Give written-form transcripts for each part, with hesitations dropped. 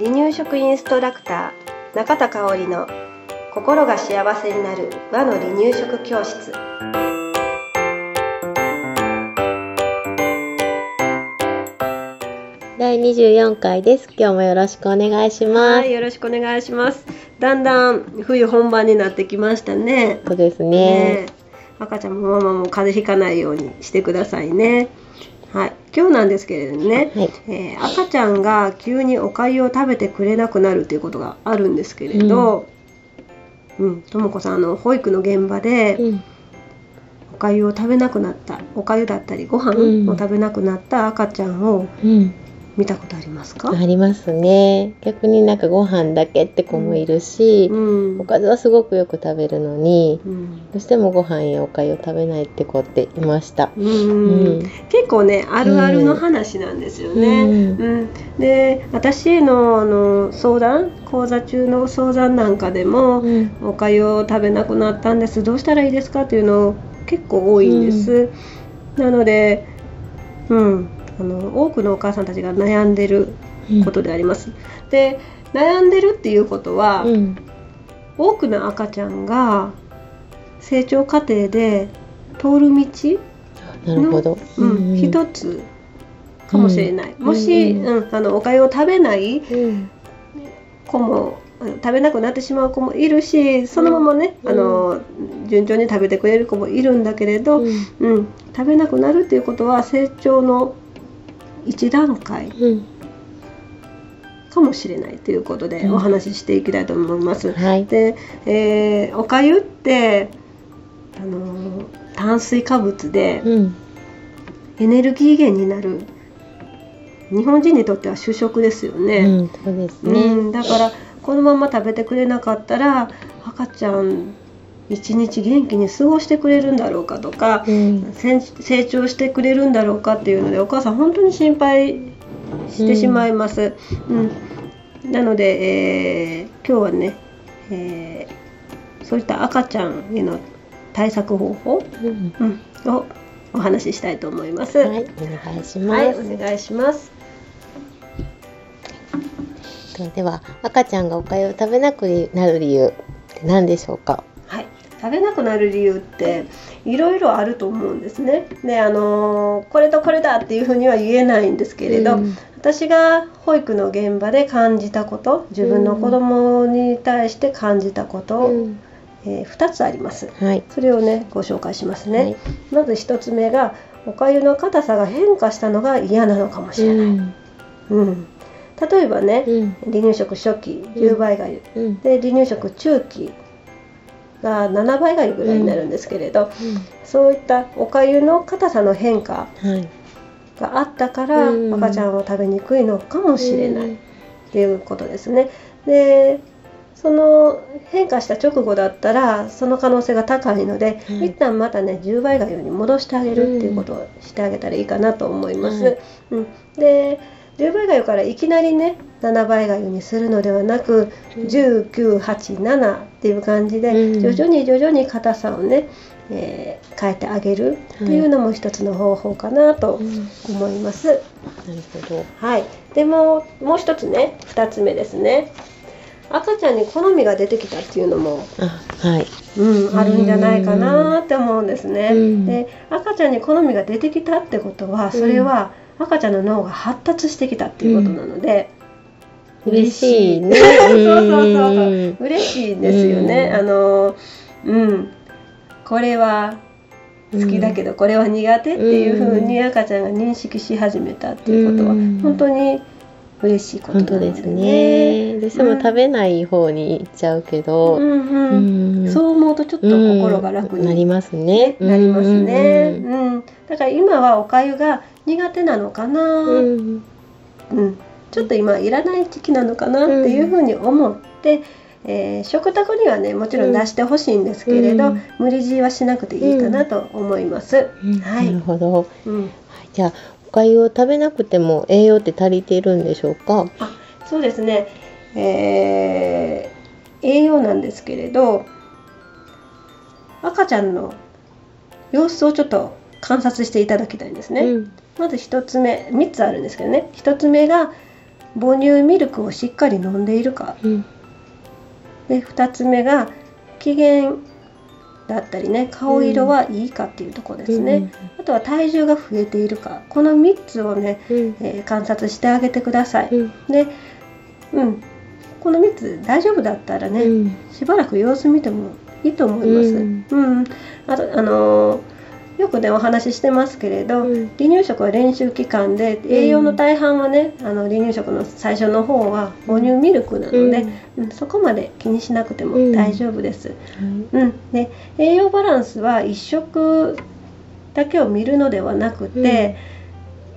離乳食インストラクター中田香織の心が幸せになる和の離乳食教室。第24回です。今日もよろしくお願いします。はい、よろしくお願いします。だんだん冬本番になってきましたね。そうです ね。赤ちゃんもママも風邪ひかないようにしてくださいね。はい、今日なんですけれどもね、はい、赤ちゃんが急にお粥を食べてくれなくなるということがあるんですけれど、ともこさんの保育の現場で、お粥を食べなくなった、お粥だったりご飯を食べなくなった赤ちゃんを見たことありますか？ありますね。逆になんかご飯だけって子もいるし、おかずはすごくよく食べるのに、どうしてもご飯やおかゆを食べないって子っていました。結構ね、あるあるの話なんですよね。で、私の、相談、講座中の相談なんかでも、おかゆを食べなくなったんです。どうしたらいいですかっていうの結構多いんです。なので、多くのお母さんたちが悩んでることであります。で、悩んでるっていうことは、多くの赤ちゃんが成長過程で通る道の一つかもしれない。もし、お粥を食べない子も、食べなくなってしまう子もいるし、そのままね、順調に食べてくれる子もいるんだけれど、食べなくなるっていうことは成長の一段階かもしれないということでお話ししていきたいと思います。で、おかゆって、炭水化物でエネルギー源になる、日本人にとっては主食ですよね。そうですね。だからこのまま食べてくれなかったら赤ちゃん一日元気に過ごしてくれるんだろうかとか、成長してくれるんだろうかっていうのでお母さん本当に心配してしまいます。なので、今日はね、そういった赤ちゃんへの対策方法、をお話ししたいと思います。はい、お願いします。はい、お願いします。では、赤ちゃんがお粥を食べなくなる理由って何でしょうか？食べなくなる理由っていろいろあると思うんですね。で、これとこれだっていうふうには言えないんですけれど、私が保育の現場で感じたこと、自分の子供に対して感じたこと、2つあります。それをね、ご紹介しますね。まず1つ目が、お粥の硬さが変化したのが嫌なのかもしれない。例えばね、離乳食初期10倍粥、で離乳食中期が7倍粥ぐらいになるんですけれど、そういったお粥の硬さの変化があったから、赤ちゃんは食べにくいのかもしれないっていうことですね。で、その変化した直後だったらその可能性が高いので、一旦またね、10倍粥に戻してあげるっていうことをしてあげたらいいかなと思います。で、10倍粥からいきなりね、7倍粥にするのではなく、19、8、7っていう感じで、徐々に硬さをね、変えてあげるっていうのも一つの方法かなと思います。なるほど。でも、もう一つね、2つ目ですね。赤ちゃんに好みが出てきたっていうのも、あるんじゃないかなって思うんですね。で、赤ちゃんに好みが出てきたってことは、それは、赤ちゃんの脳が発達してきたっていうことなので、嬉しいね。嬉しいですよね。これは好きだけどこれは苦手っていう風に赤ちゃんが認識し始めたっていうことは本当に嬉しいことなのでね。本当ですね。で、しかも食べない方に行っちゃうけど、そう思うとちょっと心が楽になりますね。だから今はお粥が苦手なのかな、ちょっと今いらない時期なのかなっていうふうに思って、食卓にはね、もちろん出してほしいんですけれど、無理強いはしなくていいかなと思います。なるほど。じゃあ、お粥を食べなくても栄養って足りているんでしょうか？そうですね、栄養なんですけれど、赤ちゃんの様子をちょっと観察していただきたいんですね、うん、まず1つ目3つあるんですけどね、1つ目が母乳ミルクをしっかり飲んでいるか、うん、で2つ目が機嫌だったりね顔色はいいかっていうところですね、うん、あとは体重が増えているか、この3つをね、うん観察してあげてください、うん、で、うん、この3つ大丈夫だったらね、うん、しばらく様子見てもいいと思います、うんうん、あとよくねお話ししてますけれど、うん、離乳食は練習期間で栄養の大半はね、うん、離乳食の最初の方は母乳ミルクなので、うんうん、そこまで気にしなくても大丈夫です、うんうんうん、で栄養バランスは1食だけを見るのではなくて、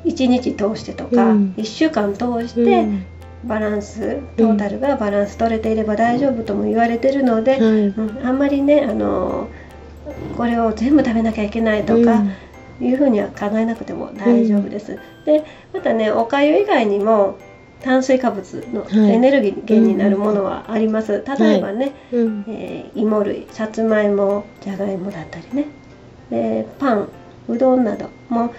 うん、1日通してとか、うん、1週間通してバランス、うん、トータルがバランス取れていれば大丈夫とも言われてるので、うんうん、あんまりねこれを全部食べなきゃいけないとかいうふうには考えなくても大丈夫です、うん、でまたねおかゆ以外にも炭水化物のエネルギー源になるものはあります、はい、例えばね、はい芋類さつまいもじゃがいもだったりね、パンうどんなども、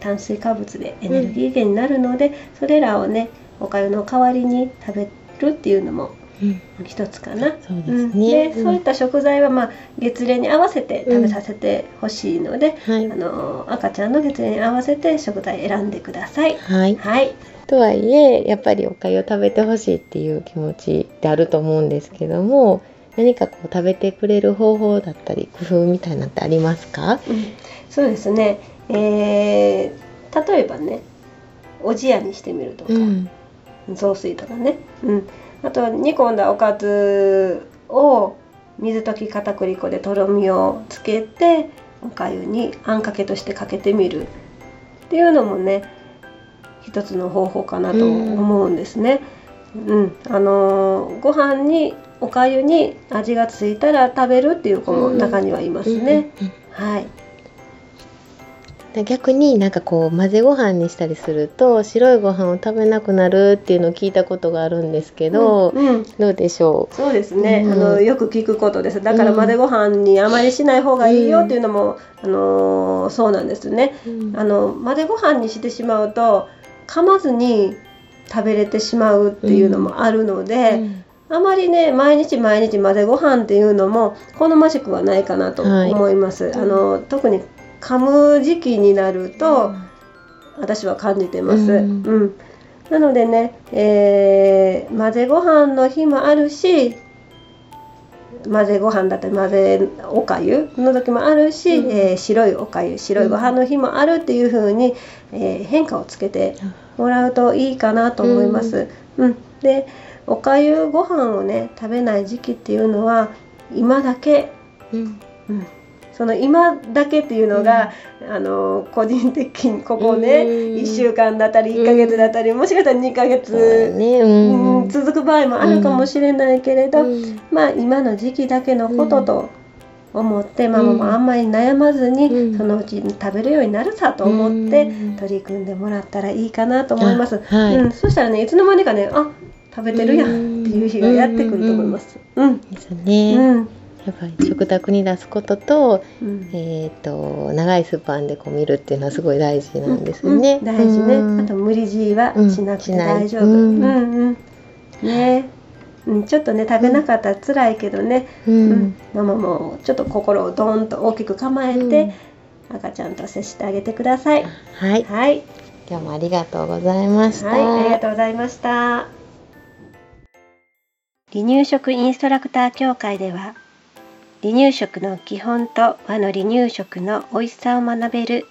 炭水化物でエネルギー源になるので、うん、それらをねおかゆの代わりに食べるっていうのも一つかな。そうですね。で、そういった食材は、まあ、月齢に合わせて食べさせてほしいので、うんはい、赤ちゃんの月齢に合わせて食材選んでください、はいはい、とはいえやっぱりおかゆを食べてほしいっていう気持ちってあると思うんですけども、何かこう食べてくれる方法だったり工夫みたいなってありますか？うん、そうですね、例えばねおじやにしてみるとか、うん、雑炊とかね、うんあと煮込んだおかずを水溶き片栗粉でとろみをつけておかゆにあんかけとしてかけてみるっていうのもね一つの方法かなと思うんですね、うん、ご飯におかゆに味がついたら食べるっていう子も中にはいますね、はい逆になんかこう混ぜご飯にしたりすると白いご飯を食べなくなるっていうのを聞いたことがあるんですけど、うんうん、どうでしょう？そうですね、うん、よく聞くことです。だから混ぜご飯にあまりしない方がいいよっていうのも、うん、そうなんですね、うん、混ぜご飯にしてしまうと噛まずに食べれてしまうっていうのもあるので、うんうんあまりね毎日混ぜご飯っていうのも好ましくはないかなと思います、はい、特に噛む時期になると、うん、私は感じてます、うんうん、なのでね、混ぜご飯の日もあるし混ぜご飯だったり混ぜおかゆの時もあるし、うん白いおかゆ白いご飯の日もあるっていう風に、変化をつけてもらうといいかなと思います、うんうん、でおかゆご飯をね食べない時期っていうのは今だけ、うんうんその今だけっていうのが、うん、個人的にここね、1週間だったり1ヶ月だったり、もしかしたら2ヶ月、続く場合もあるかもしれないけれど、まあ今の時期だけのことと思って、ママもあんまり悩まずに、そのうちに食べるようになるさと思って取り組んでもらったらいいかなと思います、はいうん、そしたらねいつの間にかねあ食べてるやんっていう日がやってくると思います、うんですねうんやっぱり食卓に出すことと、うん長いスパンでこう見るっていうのはすごい大事なんですよね、うんうん、大事ね、うん、あと無理強いはしなくて大丈夫、うんうんうんねうん、ちょっとね食べなかったら辛いけどね、うんうん、ママもちょっと心をドーンと大きく構えて、うん、赤ちゃんと接してあげてください、はいはい、今日もありがとうございました、はい、ありがとうございました。離乳食インストラクター協会では離乳食の基本と和の離乳食の美味しさを学べる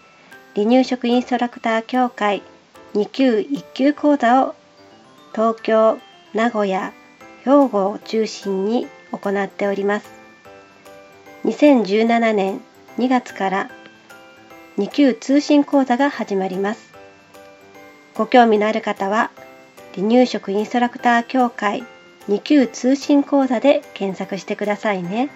離乳食インストラクター協会2級1級講座を東京、名古屋、兵庫を中心に行っております。2017年2月から2級通信講座が始まります。ご興味のある方は離乳食インストラクター協会2級通信講座で検索してくださいね。